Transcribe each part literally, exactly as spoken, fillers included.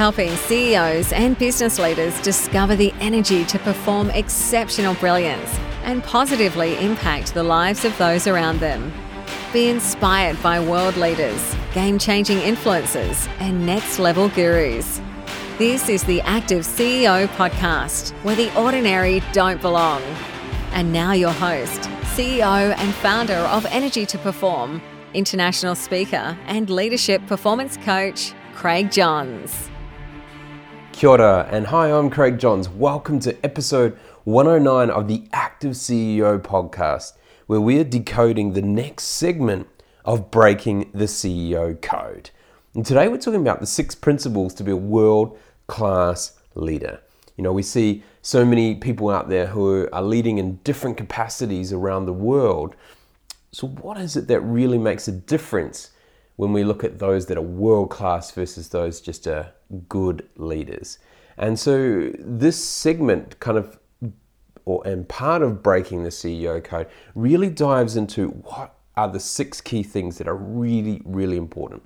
helping C E Os and business leaders discover the energy to perform exceptional brilliance and positively impact the lives of those around them. Be inspired by world leaders, game-changing influencers, and next-level gurus. This is the Active C E O Podcast, where the ordinary don't belong. And now your host, C E O and founder of Energy to Perform, international speaker and leadership performance coach, Craig Johns. Kia ora, and hi, I'm Craig Johns. Welcome to episode one oh nine of the Active C E O Podcast, where we are decoding the next segment of Breaking the C E O Code. And today we're talking about the six principles to be a world-class leader. You know, we see so many people out there who are leading in different capacities around the world. So what is it that really makes a difference when we look at those that are world-class versus those just uh, good leaders? And so this segment kind of Or, and part of Breaking the C E O Code really dives into what are the six key things that are really, really important.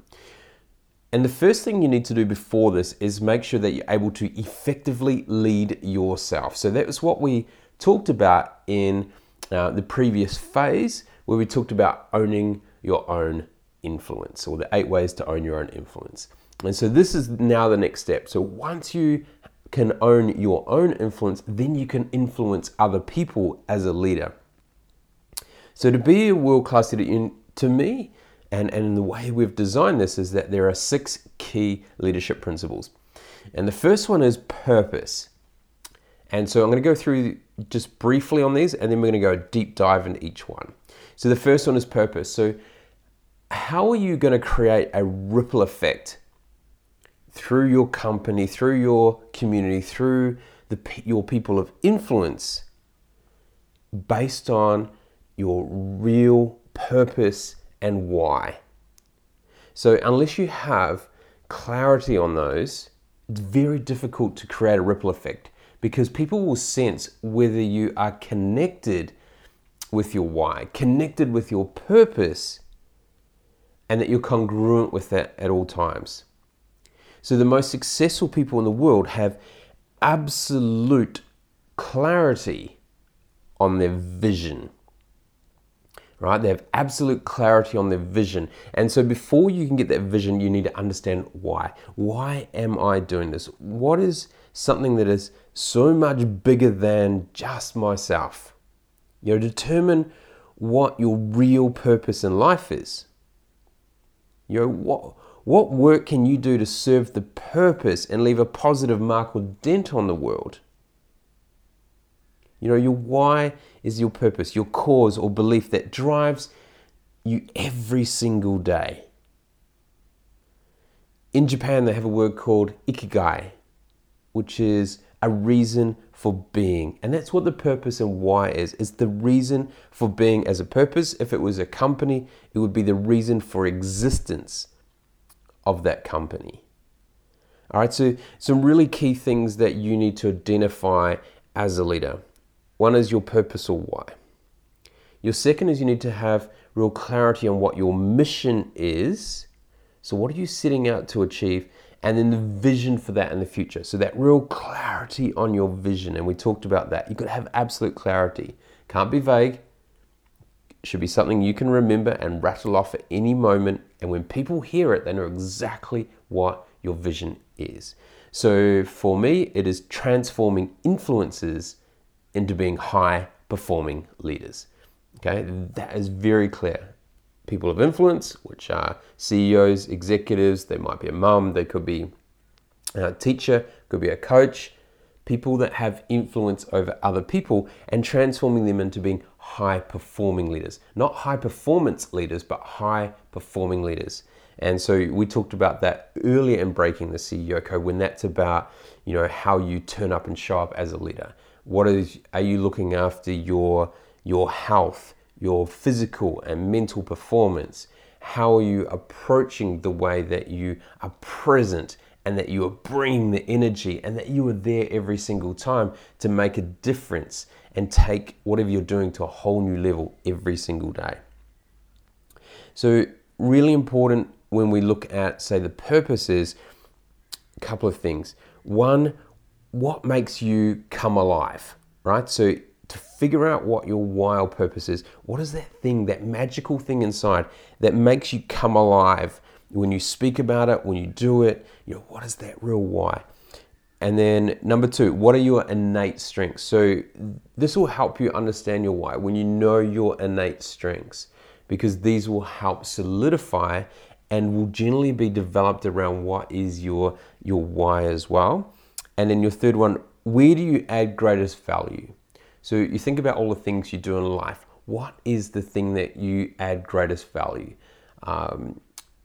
And the first thing you need to do before this is make sure that you're able to effectively lead yourself. So that was what we talked about in uh, the previous phase, where we talked about owning your own influence, or the eight ways to own your own influence. And so this is now the next step. So once you can own your own influence, then you can influence other people as a leader. So to be a world-class leader, in, to me, and, and the way we've designed this, is that there are six key leadership principles. And the first one is purpose. And so I'm going to go through just briefly on these, and then we're going to go deep dive into each one. So the first one is purpose. So how are you going to create a ripple effect through your company, through your community, through the, your people of influence, based on your real purpose and why? So unless you have clarity on those, it's very difficult to create a ripple effect, because people will sense whether you are connected with your why, connected with your purpose, and that you're congruent with that at all times. So the most successful people in the world have absolute clarity on their vision, right? They have absolute clarity on their vision. And so before you can get that vision, you need to understand why. Why am I doing this? What is something that is so much bigger than just myself? You know, determine what your real purpose in life is. You know, what... What work can you do to serve the purpose and leave a positive mark or dent on the world? You know, your why is your purpose, your cause or belief that drives you every single day. In Japan, they have a word called ikigai, which is a reason for being. And that's what the purpose and why is. It's the reason for being as a purpose. If it was a company, it would be the reason for existence of that company. All right, so some really key things that you need to identify as a leader. One is your purpose or why. Your second is you need to have real clarity on what your mission is. So what are you setting out to achieve? And then the vision for that in the future. So that real clarity on your vision, and we talked about that. You've got to have absolute clarity. Can't be vague. Should be something you can remember and rattle off at any moment. And when people hear it, they know exactly what your vision is. So for me, it is transforming influencers into being high-performing leaders. Okay, that is very clear. People of influence, which are C E Os, executives, they might be a mum, they could be a teacher, could be a coach, people that have influence over other people, and transforming them into being high-performing leaders. Not high-performance leaders, but high-performing leaders. And so we talked about that earlier in Breaking the C E O Code, when that's about, you know, how you turn up and show up as a leader. What is, are you looking after your, your health, your physical and mental performance? How are you approaching the way that you are present, and that you are bringing the energy, and that you are there every single time to make a difference and take whatever you're doing to a whole new level every single day? So really important when we look at, say, the purpose is a couple of things. One, what makes you come alive, right? So to figure out what your why or purpose is, what is that thing, that magical thing inside that makes you come alive when you speak about it, when you do it, you know, what is that real why? And then number two, what are your innate strengths? So this will help you understand your why when you know your innate strengths, because these will help solidify and will generally be developed around what is your, your why as well. And then your third one, where do you add greatest value? So you think about all the things you do in life. What is the thing that you add greatest value? Um,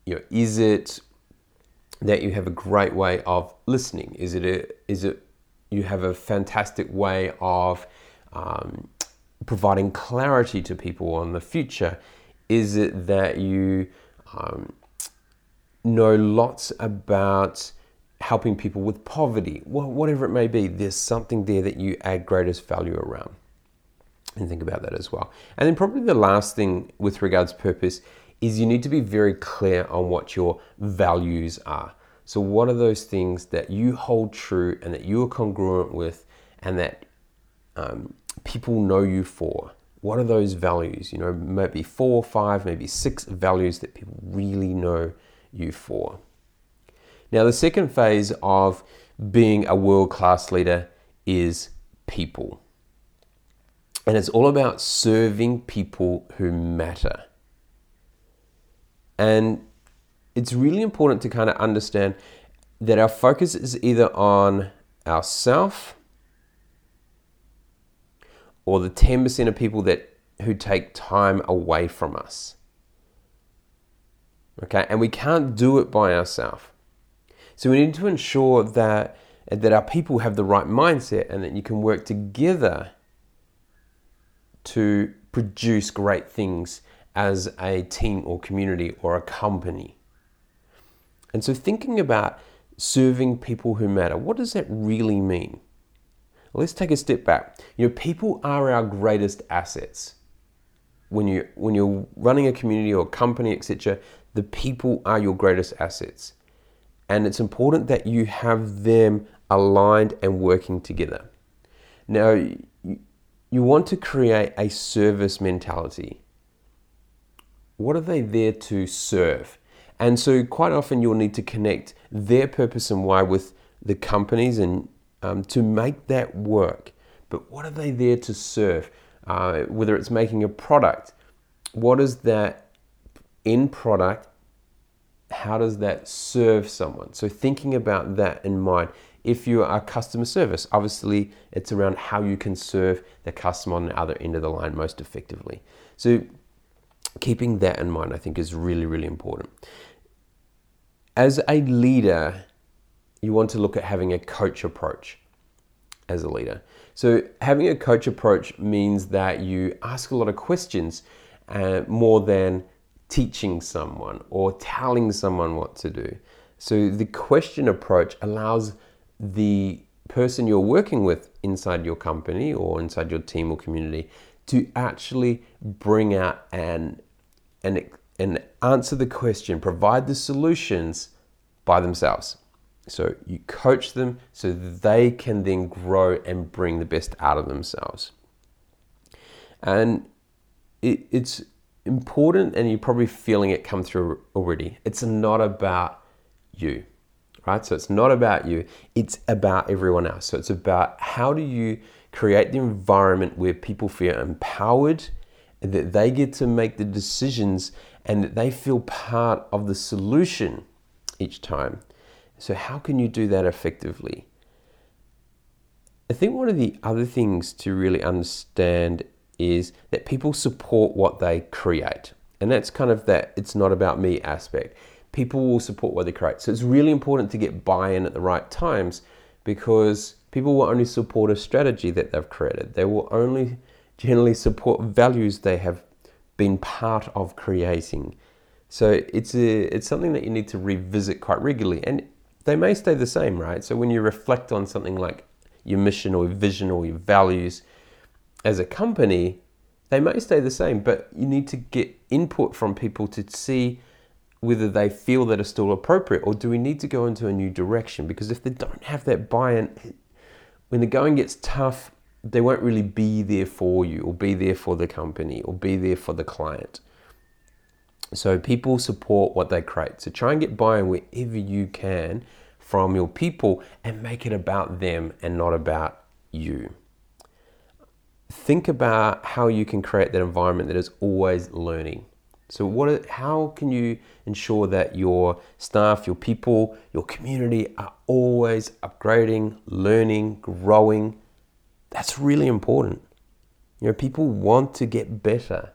you know, is it that you have a great way of listening? Is it a, is it you have a fantastic way of um, providing clarity to people on the future? Is it that you um, know lots about helping people with poverty? Well, whatever it may be, there's something there that you add greatest value around. And think about that as well. And then probably the last thing with regards to purpose is you need to be very clear on what your values are. So what are those things that you hold true and that you are congruent with and that um, people know you for? What are those values? You know, maybe four, five, maybe six values that people really know you for. Now, the second phase of being a world-class leader is people. And it's all about serving people who matter. And it's really important to kind of understand that our focus is either on ourselves or the ten percent of people that who take time away from us. Okay, and we can't do it by ourselves. So we need to ensure that, that our people have the right mindset and that you can work together to produce great things as a team or community or a company. And so thinking about serving people who matter, what does that really mean? Well, let's take a step back. You know, people are our greatest assets. When you when you're running a community or a company, et cetera, the people are your greatest assets. And it's important that you have them aligned and working together. Now, you want to create a service mentality. What are they there to serve? And so quite often you'll need to connect their purpose and why with the companies and um, to make that work. But what are they there to serve? Uh, whether it's making a product, what is that end product? How does that serve someone? So thinking about that in mind. If you are customer service, obviously it's around how you can serve the customer on the other end of the line most effectively. So keeping that in mind, I think, is really, really important. As a leader, you want to look at having a coach approach as a leader. So having a coach approach means that you ask a lot of questions uh, more than teaching someone or telling someone what to do. So the question approach allows the person you're working with inside your company or inside your team or community to actually bring out and, and, and answer the question, provide the solutions by themselves. So you coach them so they can then grow and bring the best out of themselves. And it, it's important, and you're probably feeling it come through already. It's not about you, right? So it's not about you, it's about everyone else. So it's about how do you create the environment where people feel empowered and that they get to make the decisions and that they feel part of the solution each time. So how can you do that effectively? I think one of the other things to really understand is that people support what they create. And that's kind of that it's not about me aspect. People will support what they create. So it's really important to get buy-in at the right times, because people will only support a strategy that they've created. They will only generally support values they have been part of creating. So it's a, it's something that you need to revisit quite regularly. And they may stay the same, right? So when you reflect on something like your mission or your vision or your values as a company, they may stay the same, but you need to get input from people to see whether they feel that are still appropriate, or do we need to go into a new direction? Because if they don't have that buy-in, when the going gets tough, they won't really be there for you, or be there for the company, or be there for the client. So people support what they create. So try and get buy-in wherever you can from your people, and make it about them and not about you. Think about how you can create that environment that is always learning. So what? Are, how can you ensure that your staff, your people, your community are always upgrading, learning, growing? That's really important. You know, people want to get better.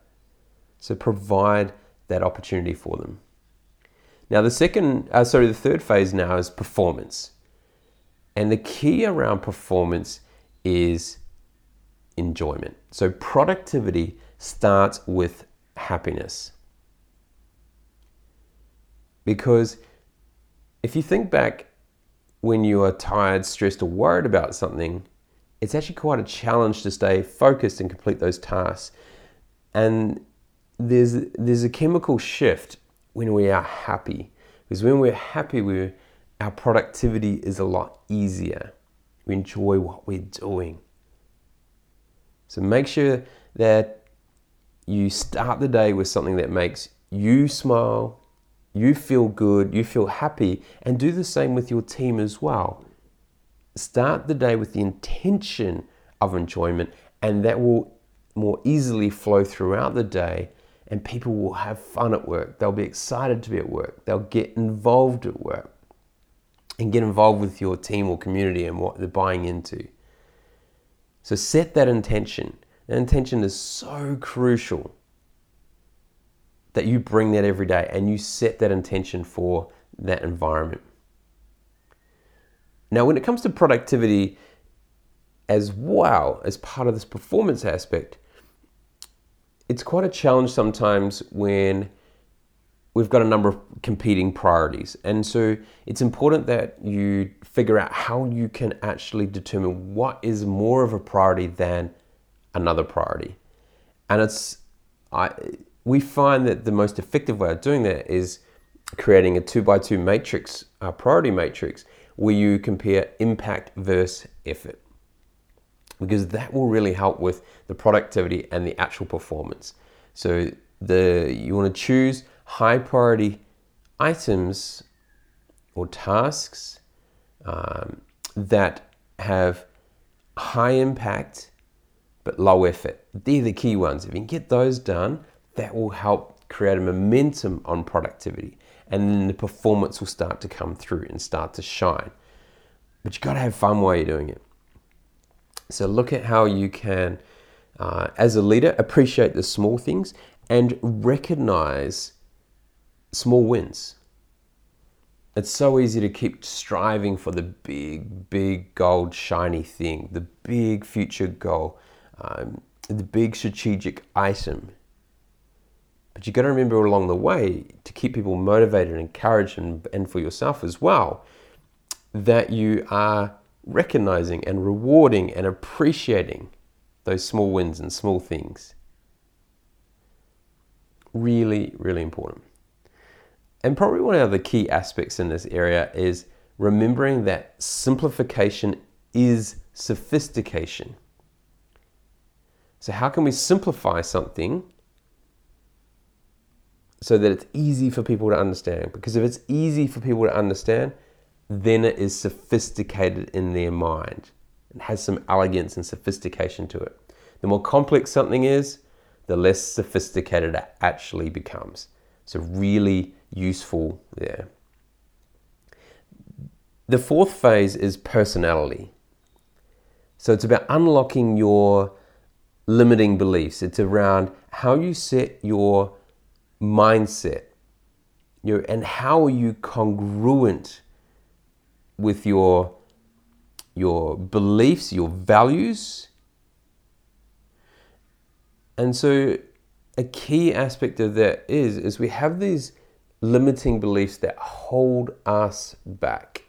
So provide that opportunity for them. Now the second, uh, sorry, the third phase now is performance. And the key around performance is enjoyment. So productivity starts with happiness. Because if you think back when you are tired, stressed, or worried about something, it's actually quite a challenge to stay focused and complete those tasks. And there's there's a chemical shift when we are happy. Because when we're happy, we're, our productivity is a lot easier. We enjoy what we're doing. So make sure that you start the day with something that makes you smile, you feel good, you feel happy, and do the same with your team as well. Start the day with the intention of enjoyment, and that will more easily flow throughout the day, and people will have fun at work. They'll be excited to be at work. They'll get involved at work, and get involved with your team or community and what they're buying into. So set that intention. That intention is so crucial that you bring that every day, and you set that intention for that environment. Now, when it comes to productivity as well, as part of this performance aspect, it's quite a challenge sometimes when we've got a number of competing priorities. And so it's important that you figure out how you can actually determine what is more of a priority than another priority. And it's I we find that the most effective way of doing that is creating a two by two matrix, a priority matrix, where you compare impact versus effort. Because that will really help with the productivity and the actual performance. So the you want to choose high priority items or tasks um, that have high impact but low effort. They're the key ones. If you can get those done, that will help create a momentum on productivity, and then the performance will start to come through and start to shine. But you've got to have fun while you're doing it. So look at how you can, uh, as a leader, appreciate the small things and recognize small wins. It's so easy to keep striving for the big, big gold shiny thing, the big future goal, um, the big strategic item. But you've got to remember along the way, to keep people motivated and encouraged, and, and for yourself as well, that you are recognizing and rewarding and appreciating those small wins and small things. Really, really important. And probably one of the key aspects in this area is remembering that simplification is sophistication. So how can we simplify something so that it's easy for people to understand? Because if it's easy for people to understand, then it is sophisticated in their mind. It has some elegance and sophistication to it. The more complex something is, the less sophisticated it actually becomes. So really useful there. The fourth phase is personality. So it's about unlocking your limiting beliefs. It's around how you set your mindset, you know, and how are you congruent with your your beliefs, your values. And so a key aspect of that is is we have these limiting beliefs that hold us back.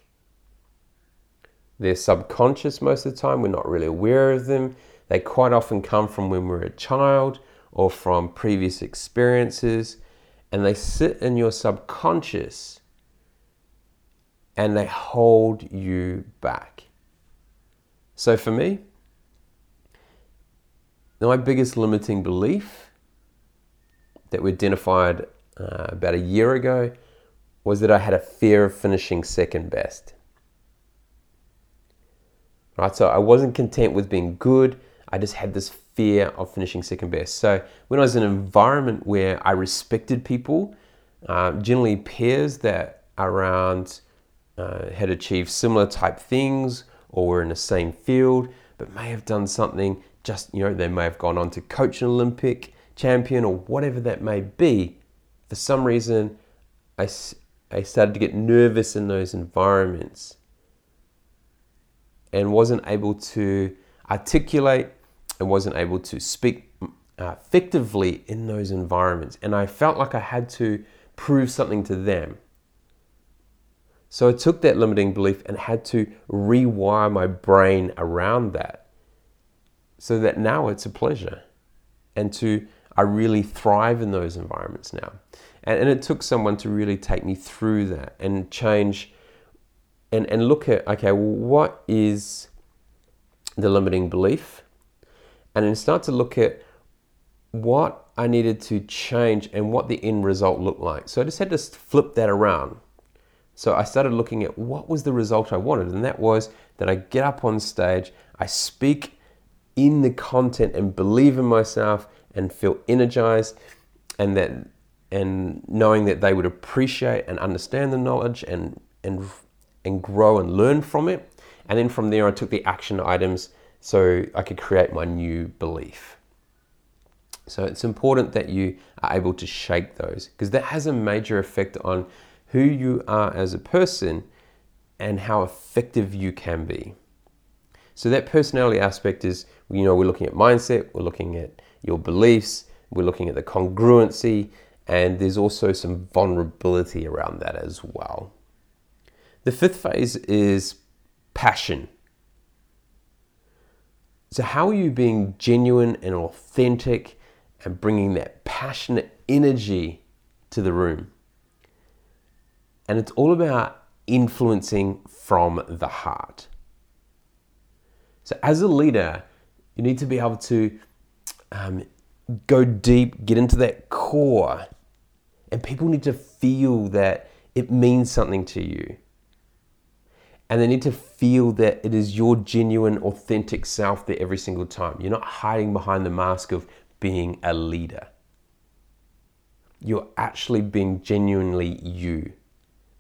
They're subconscious most of the time. We're not really aware of them. They quite often come from when we're a child or from previous experiences, and they sit in your subconscious and they hold you back. So for me, my biggest limiting belief that we identified uh, about a year ago was that I had a fear of finishing second best. Right, so I wasn't content with being good. I just had this fear of finishing second best. So when I was in an environment where I respected people, uh, generally peers that around uh, had achieved similar type things or were in the same field, but may have done something just, you know, they may have gone on to coach an Olympic champion or whatever that may be. For some reason, I, I started to get nervous in those environments and wasn't able to articulate and wasn't able to speak uh, effectively in those environments. And I felt like I had to prove something to them. So I took that limiting belief and had to rewire my brain around that so that now it's a pleasure. And to, I really thrive in those environments now. And, and it took someone to really take me through that and change and, and look at, okay, well, what is the limiting belief? And then start to look at what I needed to change and what the end result looked like. So I just had to flip that around. So I started looking at what was the result I wanted, and that was that I get up on stage, I speak in the content and believe in myself and feel energized, and that, and knowing that they would appreciate and understand the knowledge and and and grow and learn from it. And then from there I took the action items so I could create my new belief. So it's important that you are able to shake those, because that has a major effect on who you are as a person and how effective you can be. So that personality aspect is, you know, we're looking at mindset, we're looking at your beliefs, we're looking at the congruency, and there's also some vulnerability around that as well. The fifth phase is passion. So how are you being genuine and authentic and bringing that passionate energy to the room? And it's all about influencing from the heart. So as a leader, you need to be able to um, go deep, get into that core, and people need to feel that it means something to you. And they need to feel that it is your genuine, authentic self there every single time. You're not hiding behind the mask of being a leader. You're actually being genuinely you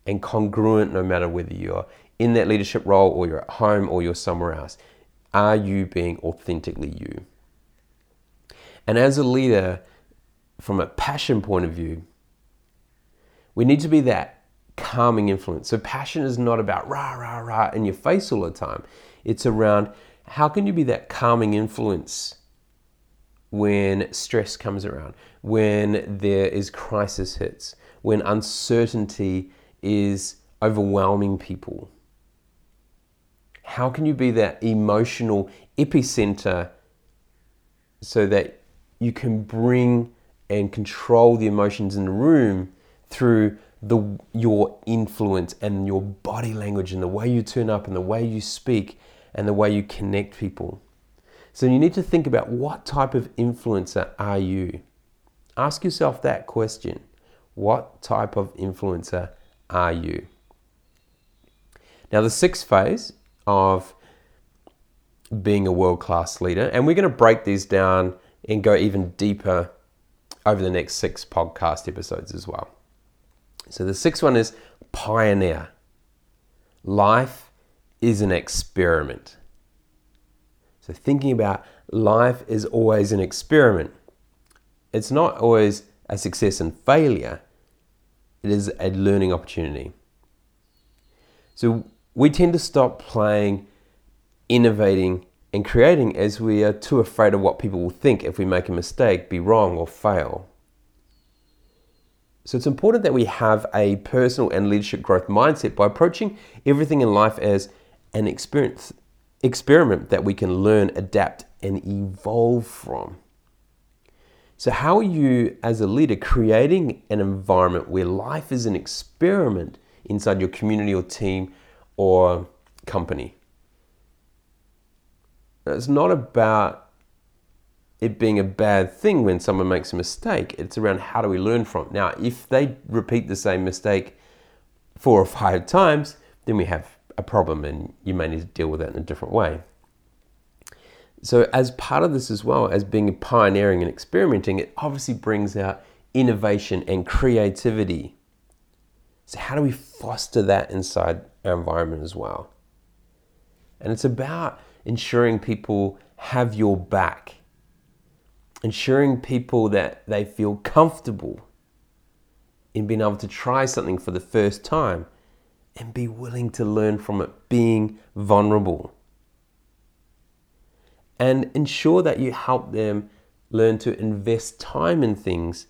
and congruent, no matter whether you're in that leadership role or you're at home or you're somewhere else. Are you being authentically you? And as a leader, from a passion point of view, we need to be that calming influence. So passion is not about rah, rah, rah in your face all the time. It's around how can you be that calming influence when stress comes around, when there is crisis hits, when uncertainty is overwhelming people. How can you be that emotional epicenter so that you can bring and control the emotions in the room through The, your influence and your body language and the way you turn up and the way you speak and the way you connect people. So you need to think about, what type of influencer are you? Ask yourself that question. What type of influencer are you? Now, the sixth phase of being a world-class leader, and we're going to break these down and go even deeper over the next six podcast episodes as well. So the sixth one is pioneer. Life is an experiment. So thinking about life is always an experiment. It's not always a success and failure. It is a learning opportunity. So we tend to stop playing, innovating, and creating as we are too afraid of what people will think if we make a mistake, be wrong, or fail. So it's important that we have a personal and leadership growth mindset by approaching everything in life as an experience, experiment that we can learn, adapt, and evolve from. So how are you as a leader creating an environment where life is an experiment inside your community or team or company? Now, it's not about it being a bad thing when someone makes a mistake. It's around how do we learn from it. Now, if they repeat the same mistake four or five times, then we have a problem and you may need to deal with that in a different way. So as part of this as well, as being pioneering and experimenting, it obviously brings out innovation and creativity. So how do we foster that inside our environment as well? And it's about ensuring people have your back, ensuring people that they feel comfortable in being able to try something for the first time and be willing to learn from it, being vulnerable. And ensure that you help them learn to invest time in things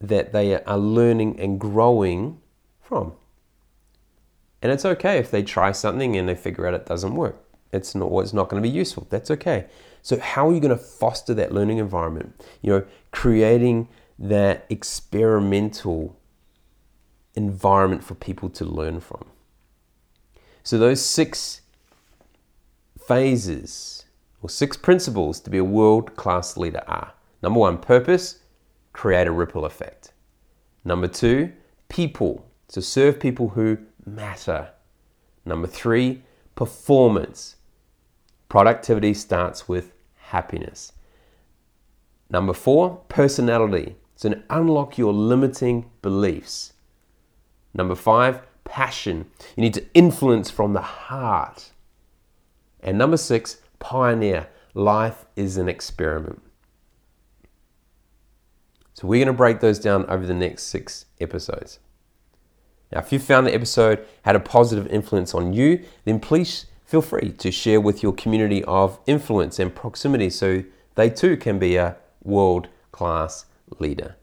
that they are learning and growing from. And it's okay if they try something and they figure out it doesn't work. It's not, it's not going to be useful. That's okay. So how are you going to foster that learning environment? You know, creating that experimental environment for people to learn from. So those six phases or six principles to be a world-class leader are: number one, purpose, create a ripple effect. Number two, people, so serve people who matter. Number three, performance. Productivity starts with happiness. Number four, personality, so unlock your limiting beliefs. Number five, passion. You need to influence from the heart. And number six, pioneer. Life is an experiment. So we're going to break those down over the next six episodes. Now, if you found the episode had a positive influence on you, then please feel free to share with your community of influence and proximity so they too can be a world-class leader.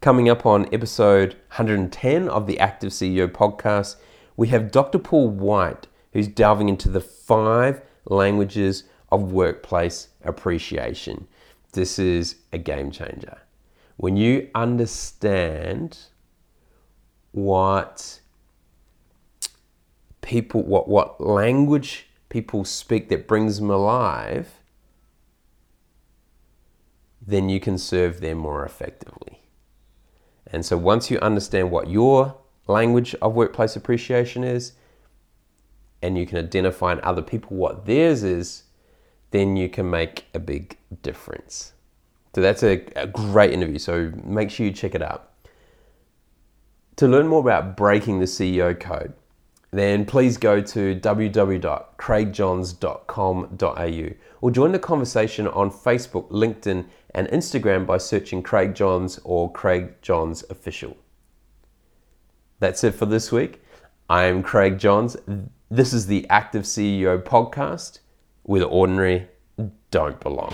Coming up on episode one hundred ten of the Active C E O podcast, we have Doctor Paul White, who's delving into the five languages of workplace appreciation. This is a game changer. When you understand what people, what, what language people speak that brings them alive, then you can serve them more effectively. And so once you understand what your language of workplace appreciation is, and you can identify in other people what theirs is, then you can make a big difference. So that's a, a great interview. So make sure you check it out. To learn more about breaking the C E O code, then please go to w w w dot craig johns dot com dot a u or join the conversation on Facebook, LinkedIn, and Instagram by searching Craig Johns or Craig Johns Official. That's it for this week. I am Craig Johns. This is the Active C E O podcast, where the ordinary don't belong.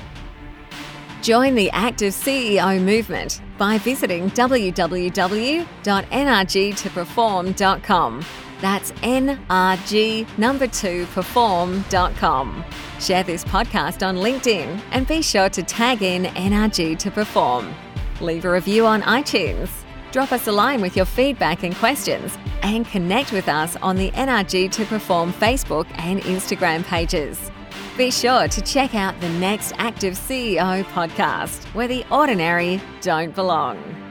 Join the Active C E O movement by visiting w w w dot n r g two perform dot com. That's N R G number two perform dot com. Share this podcast on LinkedIn and be sure to tag in N R G to Perform. Leave a review on iTunes. Drop us a line with your feedback and questions and connect with us on the N R G to Perform Facebook and Instagram pages. Be sure to check out the next Active C E O podcast, where the ordinary don't belong.